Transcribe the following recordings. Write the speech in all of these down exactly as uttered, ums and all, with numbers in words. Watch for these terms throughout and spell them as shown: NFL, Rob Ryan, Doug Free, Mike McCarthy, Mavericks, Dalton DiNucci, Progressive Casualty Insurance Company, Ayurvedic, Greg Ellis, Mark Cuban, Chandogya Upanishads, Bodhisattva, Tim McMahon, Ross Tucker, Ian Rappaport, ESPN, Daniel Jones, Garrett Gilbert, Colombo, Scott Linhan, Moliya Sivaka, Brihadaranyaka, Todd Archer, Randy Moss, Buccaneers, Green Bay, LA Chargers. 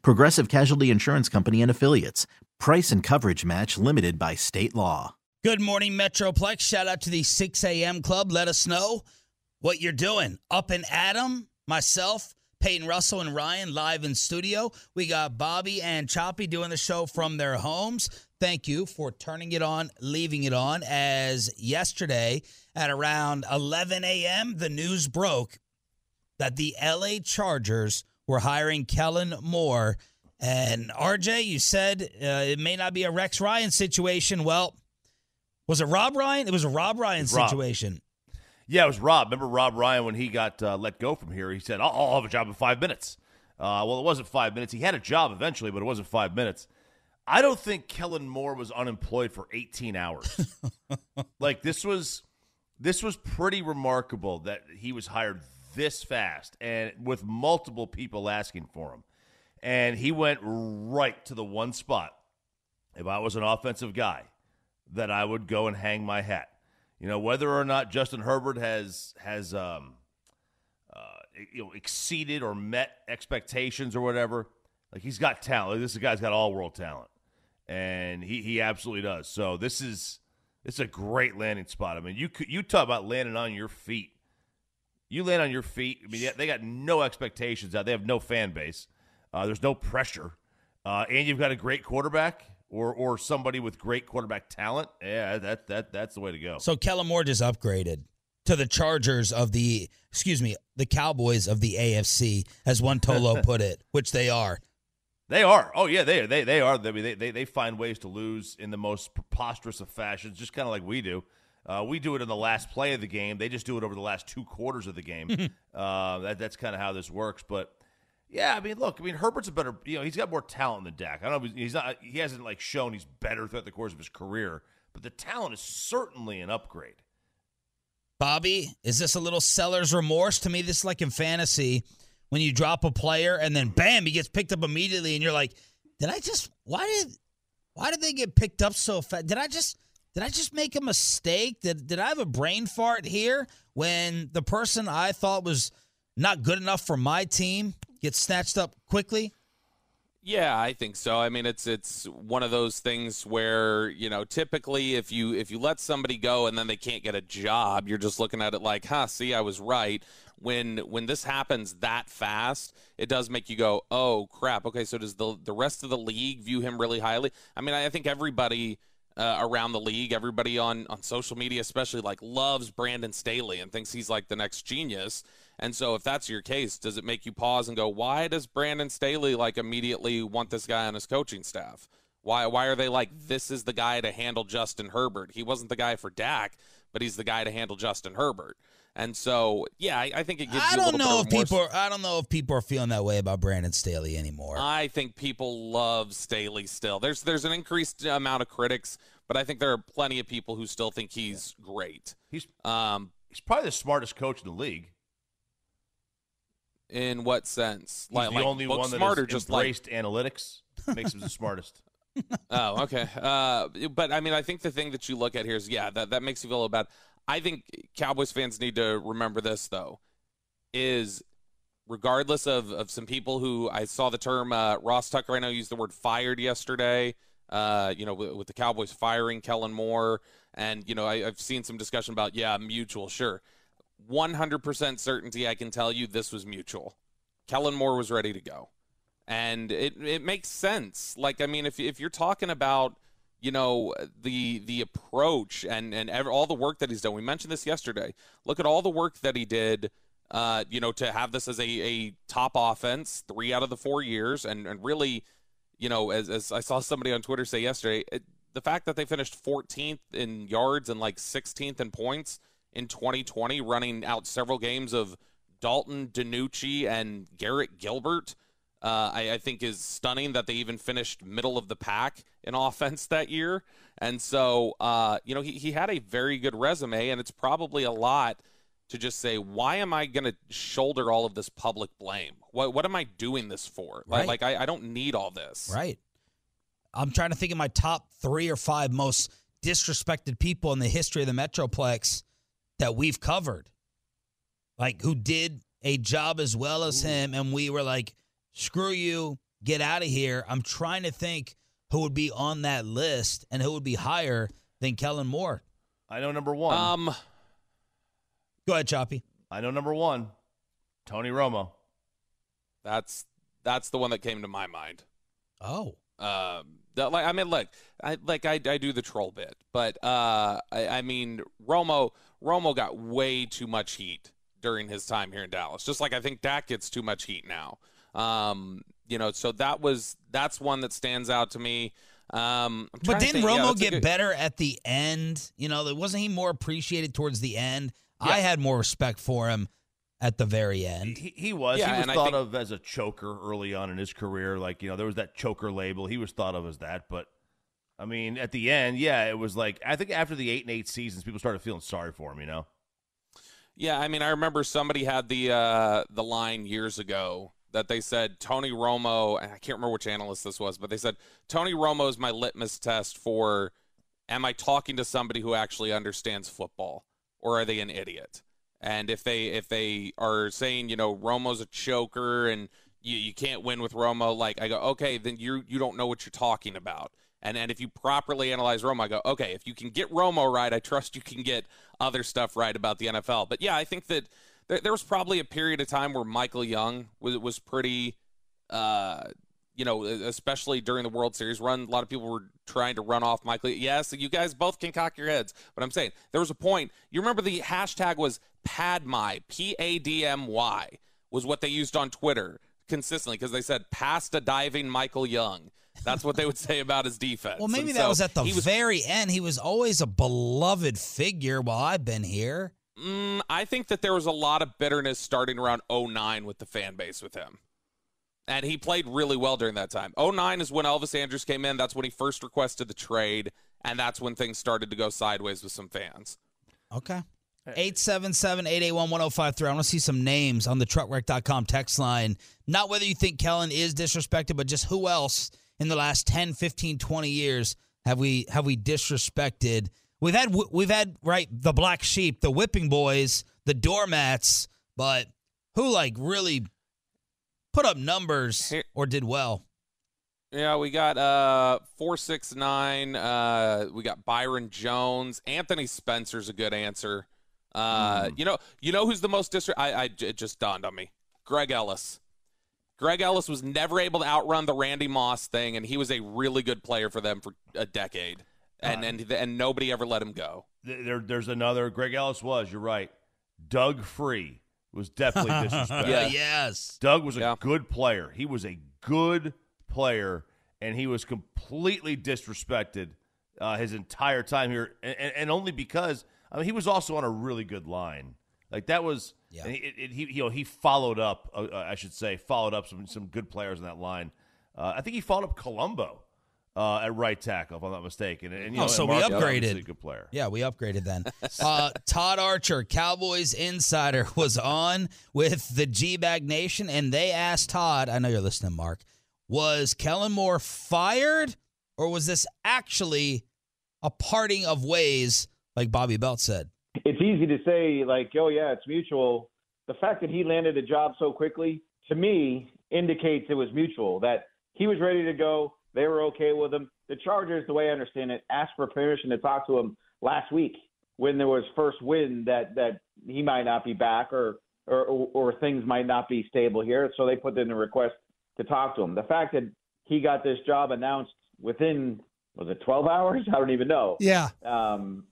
Progressive Casualty Insurance Company and Affiliates. Price and coverage match limited by state law. Good morning, Metroplex. Shout out to the six a.m. club. Let us know what you're doing. Up and Adam, myself, Peyton Russell and Ryan live in studio. We got Bobby and Choppy doing the show from their homes. Thank you for turning it on, leaving it on. As yesterday at around eleven a.m., the news broke that the L A Chargers were hiring Kellen Moore. And R J, you said uh, it may not be a Rex Ryan situation. Well, was it Rob Ryan? It was a Rob Ryan Rob. situation. Yeah, it was Rob. Remember Rob Ryan when he got uh, let go from here? He said, I'll, I'll have a job in five minutes. Uh, well, it wasn't five minutes. He had a job eventually, but it wasn't five minutes. I don't think Kellen Moore was unemployed for eighteen hours. Like, this was this was pretty remarkable that he was hired this fast and with multiple people asking for him. And he went right to the one spot, if I was an offensive guy, that I would go and hang my hat. You know, whether or not Justin Herbert has has um, uh, you know, exceeded or met expectations or whatever, like, he's got talent. Like, this guy's got all-world talent, and he, he absolutely does. So this is it's a great landing spot. I mean, you you talk about landing on your feet. You land on your feet. I mean, they got no expectations out. They have no fan base. Uh, there's no pressure, uh, and you've got a great quarterback. Or or somebody with great quarterback talent, yeah, that that that's the way to go. So Kellen Moore just upgraded to the Chargers of the, excuse me, the Cowboys of the A F C, as one Tolo put it, which they are. They are. Oh yeah, they they they are. They they they find ways to lose in the most preposterous of fashions, just kind of like we do. Uh, we do it in the last play of the game. They just do it over the last two quarters of the game. uh, that that's kind of how this works, but. Yeah, I mean, look, I mean, Herbert's a better, you know, he's got more talent than Dak. I don't know, if he's not, he hasn't, like, shown he's better throughout the course of his career, but the talent is certainly an upgrade. Bobby, is this a little seller's remorse? To me, this is like in fantasy when you drop a player and then, bam, he gets picked up immediately, and you're like, did I just, why did, why did they get picked up so fast? Did I just, did I just make a mistake? Did, did I have a brain fart here when the person I thought was not good enough for my team gets snatched up quickly? Yeah, I think so. I mean, it's it's one of those things where, you know, typically if you if you let somebody go and then they can't get a job, you're just looking at it like, huh, see, I was right. When when this happens that fast, it does make you go, oh, crap. Okay, so does the the rest of the league view him really highly? I mean, I, I think everybody uh, around the league, everybody on, on social media especially, like, loves Brandon Staley and thinks he's like the next genius. And so if that's your case, does it make you pause and go, why does Brandon Staley, like, immediately want this guy on his coaching staff? Why why are they like, this is the guy to handle Justin Herbert? He wasn't the guy for Dak, but he's the guy to handle Justin Herbert. And so, yeah, I, I think it gives I you a little bit of remorse. People, I don't know if people are feeling that way about Brandon Staley anymore. I think people love Staley still. There's, there's an increased amount of critics, but I think there are plenty of people who still think he's yeah. great. He's, um, he's probably the smartest coach in the league. In what sense? He's like the like only one that has just embraced like... analytics. Makes him the smartest. Oh, okay. Uh, but, I mean, I think the thing that you look at here is, yeah, that, that makes you feel bad. I think Cowboys fans need to remember this, though, is regardless of, of some people who I saw the term uh, Ross Tucker, I know, used the word fired yesterday, uh, you know, with, with the Cowboys firing Kellen Moore. And, you know, I, I've seen some discussion about, yeah, mutual, sure. one hundred percent certainty I can tell you this was mutual. Kellen Moore was ready to go. And it it makes sense. Like, I mean, if if you're talking about you know, the the approach and, and ever, all the work that he's done. We mentioned this yesterday. Look at all the work that he did, uh, you know, to have this as a, a top offense three out of the four years. And, and really, you know, as, as I saw somebody on Twitter say yesterday, it, the fact that they finished fourteenth in yards and like sixteenth in points in twenty twenty, running out several games of Dalton DiNucci and Garrett Gilbert, Uh, I, I think is stunning that they even finished middle of the pack in offense that year. And so, uh, you know, he, he had a very good resume, and it's probably a lot to just say, why am I going to shoulder all of this public blame? What what am I doing this for? Right. Like, like I, I don't need all this. Right. I'm trying to think of my top three or five most disrespected people in the history of the Metroplex that we've covered, like who did a job as well as Ooh. him, and we were like, screw you, get out of here. I'm trying to think who would be on that list and who would be higher than Kellen Moore. I know number one. Um, Go ahead, Choppy. I know number one, Tony Romo. That's that's the one that came to my mind. Oh. Um, that, like, I mean, look, I, like I, I do the troll bit, but uh, I, I mean, Romo, Romo got way too much heat during his time here in Dallas, just like I think Dak gets too much heat now. Um, you know, so that was, that's one that stands out to me. Um, but didn't Romo yeah, get good... better at the end? You know, wasn't he more appreciated towards the end? Yeah. I had more respect for him at the very end. He, he was, yeah, he was and thought think... of as a choker early on in his career. Like, you know, there was that choker label. He was thought of as that, but I mean, at the end, yeah, it was like, I think after the eight and eight seasons, people started feeling sorry for him, you know? Yeah. I mean, I remember somebody had the, uh, the line years ago that they said Tony Romo, and I can't remember which analyst this was, but they said Tony Romo is my litmus test for, am I talking to somebody who actually understands football, or are they an idiot? And if they if they are saying, you know, Romo's a choker and you, you can't win with Romo, like I go, okay, then you you don't know what you're talking about. And and if you properly analyze Romo, I go, okay, if you can get Romo right, I trust you can get other stuff right about the N F L. But yeah, I think that there was probably a period of time where Michael Young was was pretty, uh, you know, especially during the World Series run, a lot of people were trying to run off Michael. Yes, you guys both can cock your heads, but I'm saying there was a point. You remember the hashtag was PADMY, P A D M Y, was what they used on Twitter consistently because they said, past a diving Michael Young. That's what they would say about his defense. Well, maybe and that so was at the was, very end. He was always a beloved figure while I've been here. Mm, I think that there was a lot of bitterness starting around oh nine with the fan base with him. And he played really well during that time. oh nine is when Elvis Andrews came in. That's when he first requested the trade. And that's when things started to go sideways with some fans. Okay. eight seven seven, eight eight one, one oh five three. I want to see some names on the truck wreck dot com text line. Not whether you think Kellen is disrespected, but just who else in the last ten, fifteen, twenty years have we have we disrespected? We've had, we've had right, the black sheep, the whipping boys, the doormats, but who, like, really put up numbers or did well? Yeah, we got uh, four six nine. Uh, we got Byron Jones. Anthony Spencer's a good answer. Uh, mm. You know you know who's the most distra- I, I It just dawned on me. Greg Ellis. Greg Ellis was never able to outrun the Randy Moss thing, and he was a really good player for them for a decade. And and and nobody ever let him go. There, there's another. Greg Ellis was. You're right. Doug Free was definitely disrespected. yeah, yes. Doug was a yeah. good player. He was a good player, and he was completely disrespected uh, his entire time here, and, and, and only because I mean he was also on a really good line. Like that was. Yeah. And he, it, he you know he followed up. Uh, I should say followed up some some good players in that line. Uh, I think he followed up Colombo. Uh, at right tackle, if I'm not mistaken. And, and, you oh, know, so we upgraded. A good player. Yeah, we upgraded then. uh, Todd Archer, Cowboys Insider, was on with the G-Bag Nation, and they asked Todd, I know you're listening, Mark, was Kellen Moore fired, or was this actually a parting of ways, like Bobby Belt said? It's easy to say, like, oh, yeah, it's mutual. The fact that he landed a job so quickly, to me, indicates it was mutual, that he was ready to go. They were okay with him. The Chargers, the way I understand it, asked for permission to talk to him last week when there was first wind that, that he might not be back or, or or things might not be stable here. So they put in a request to talk to him. The fact that he got this job announced within was it twelve hours? I don't even know. Yeah. Um,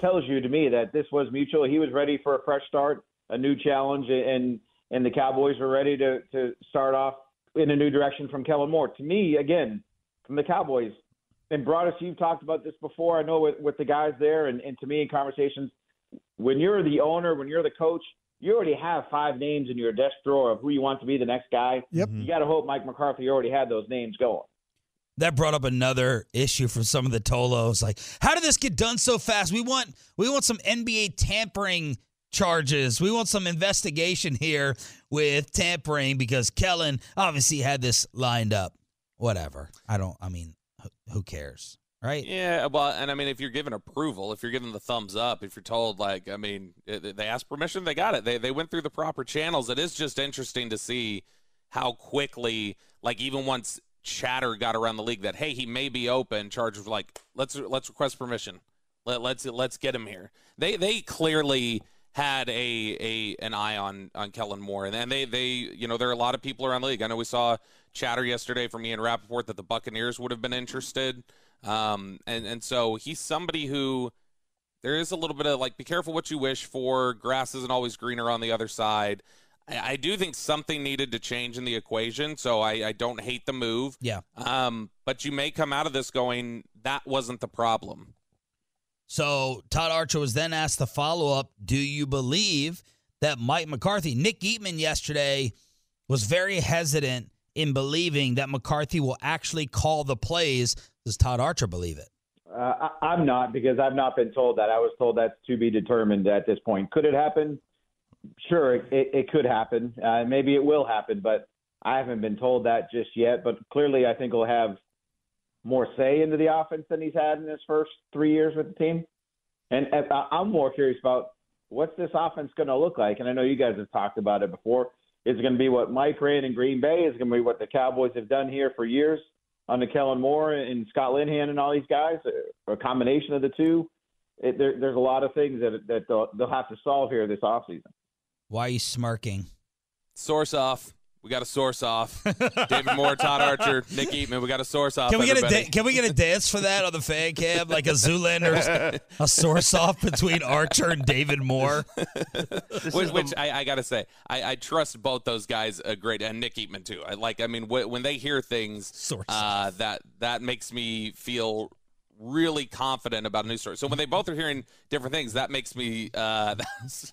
tells you to me that this was mutual. He was ready for a fresh start, a new challenge, and and the Cowboys were ready to, to start off in a new direction from Kellen Moore. To me, again, from the Cowboys, and Broadus, you've talked about this before, I know, with, with the guys there, and, and to me in conversations, when you're the owner, when you're the coach, you already have five names in your desk drawer of who you want to be the next guy. Yep. You got to hope Mike McCarthy already had those names going. That brought up another issue from some of the Tolos. Like, how did this get done so fast? We want we want some N B A tampering charges. We want some investigation here with tampering because Kellen obviously had this lined up. Whatever. I don't, I mean, who cares? Right. Yeah. Well, and I mean, if you're given approval, if you're given the thumbs up, if you're told, like, I mean, they asked permission, they got it. They they went through the proper channels. It is just interesting to see how quickly, like, even once chatter got around the league that, hey, he may be open, Chargers were like, let's let's request permission. Let, let's let's get him here. They they clearly had a a an eye on on Kellen Moore, and then they they you know there are a lot of people around the league. I know we saw chatter yesterday from Ian Rappaport that the Buccaneers would have been interested. Um, and, and so he's somebody who there is a little bit of, like, be careful what you wish for. Grass isn't always greener on the other side. I, I do think something needed to change in the equation, so I, I don't hate the move. Yeah. Um, but you may come out of this going, that wasn't the problem. So Todd Archer was then asked the follow-up, do you believe that Mike McCarthy, Nick Eatman yesterday was very hesitant in believing that McCarthy will actually call the plays. Does Todd Archer believe it? Uh, I, I'm not, because I've not been told that. I was told that's to be determined at this point. Could it happen? Sure, it, it, it could happen. Uh, maybe it will happen, but I haven't been told that just yet. But clearly I think he'll have more say into the offense than he's had in his first three years with the team. And, and I'm more curious about what's this offense going to look like. And I know you guys have talked about it before. Is it going to be what Mike ran in Green Bay? Is it going to be what the Cowboys have done here for years under Kellen Moore and Scott Linhan and all these guys, a combination of the two? It, there, there's a lot of things that that they'll, they'll have to solve here this offseason. Why are you smirking? Source off. We got a source off. David Moore, Todd Archer, Nick Eatman. We got a source off. Can we get a da- Can we get a dance for that on the fan cam, like a Zoolander's a source off between Archer and David Moore? which which the- I, I gotta say, I, I trust both those guys a great, and Nick Eatman too. I like. I mean, wh- when they hear things, source uh, that that makes me feel really confident about a new story. So when they both are hearing different things, that makes me uh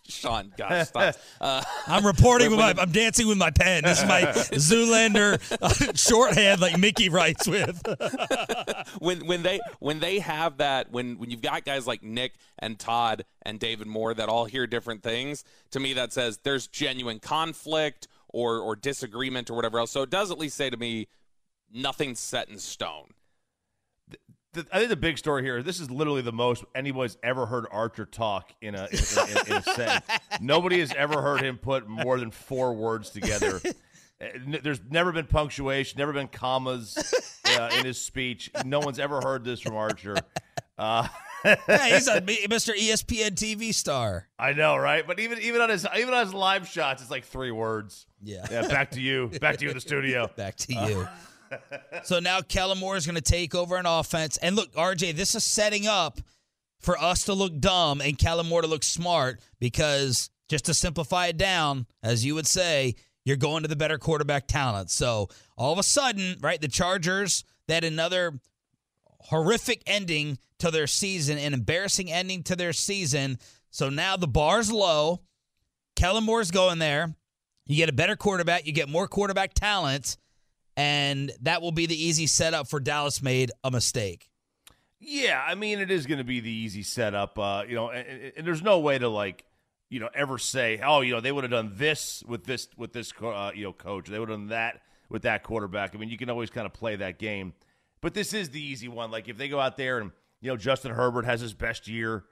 Sean, gosh, stop. Uh, I'm reporting with my I'm dancing with my pen. This is my Zoolander uh, shorthand, like Mickey writes with. when when they when they have that when when you've got guys like Nick and Todd and David Moore that all hear different things, to me that says there's genuine conflict or or disagreement or whatever else. So it does at least say to me nothing's set in stone. I think the big story here, this is literally the most anybody's ever heard Archer talk in a, in a, in a, in a sentence. Nobody has ever heard him put more than four words together. There's never been punctuation, never been commas uh, in his speech. No one's ever heard this from Archer. Uh, yeah, he's a Mister E S P N T V star. I know, right? But even even on his even on his live shots, it's like three words. Yeah. Yeah. Back to you. Back to you in the studio. Back to you. Uh, So now Kellen Moore is going to take over an offense. And look, R J, this is setting up for us to look dumb and Kellen Moore to look smart because, just to simplify it down, as you would say, you're going to the better quarterback talent. So all of a sudden, right, the Chargers, that another horrific ending to their season, an embarrassing ending to their season. So now the bar's low. Kellen Moore's going there. You get a better quarterback. You get more quarterback talent. And that will be the easy setup for Dallas made a mistake. Yeah, I mean, it is going to be the easy setup. Uh, you know, and, and there's no way to, like, you know, ever say, oh, you know, they would have done this with this with this uh, you know coach. They would have done that with that quarterback. I mean, you can always kind of play that game. But this is the easy one. Like, if they go out there and, you know, Justin Herbert has his best year,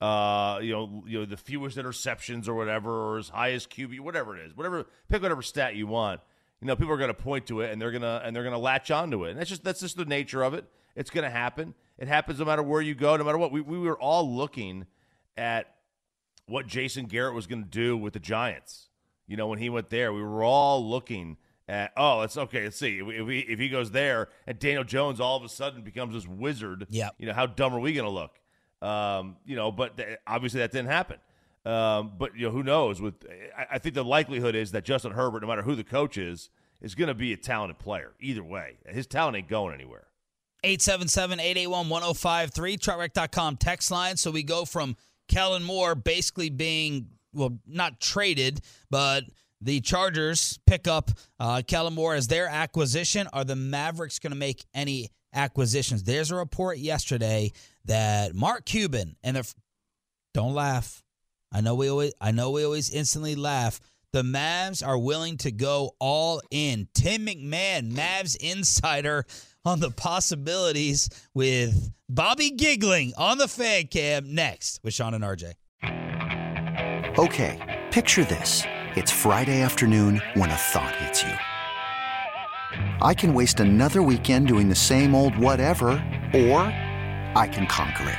uh, you know, you know, the fewest interceptions or whatever, or his highest Q B, whatever it is, whatever, pick whatever stat you want. You know, people are going to point to it, and they're going to and they're going to latch onto it. And that's just that's just the nature of it. It's going to happen. It happens no matter where you go, no matter what. We we were all looking at what Jason Garrett was going to do with the Giants. You know, when he went there, we were all looking Uh, oh, it's okay. Let's see. If, we, if he goes there and Daniel Jones all of a sudden becomes this wizard, yeah, you know, how dumb are we going to look? Um, you know, but th- obviously that didn't happen. Um, but, you know, who knows? With I, I think the likelihood is that Justin Herbert, no matter who the coach is, is going to be a talented player either way. His talent ain't going anywhere. eight seven seven, eight eight one, one oh five three, Truckwreck dot com text line. So we go from Kellen Moore basically being, well, not traded, but the Chargers pick up uh, Kellen Moore as their acquisition. Are the Mavericks going to make any acquisitions? There's a report yesterday that Mark Cuban and the don't laugh. I know we always I know we always instantly laugh. The Mavs are willing to go all in. Tim McMahon, Mavs insider, on the possibilities with Bobby giggling on the fan cam next with Sean and R J. Okay, picture this. It's Friday afternoon when a thought hits you. I can waste another weekend doing the same old whatever, or I can conquer it.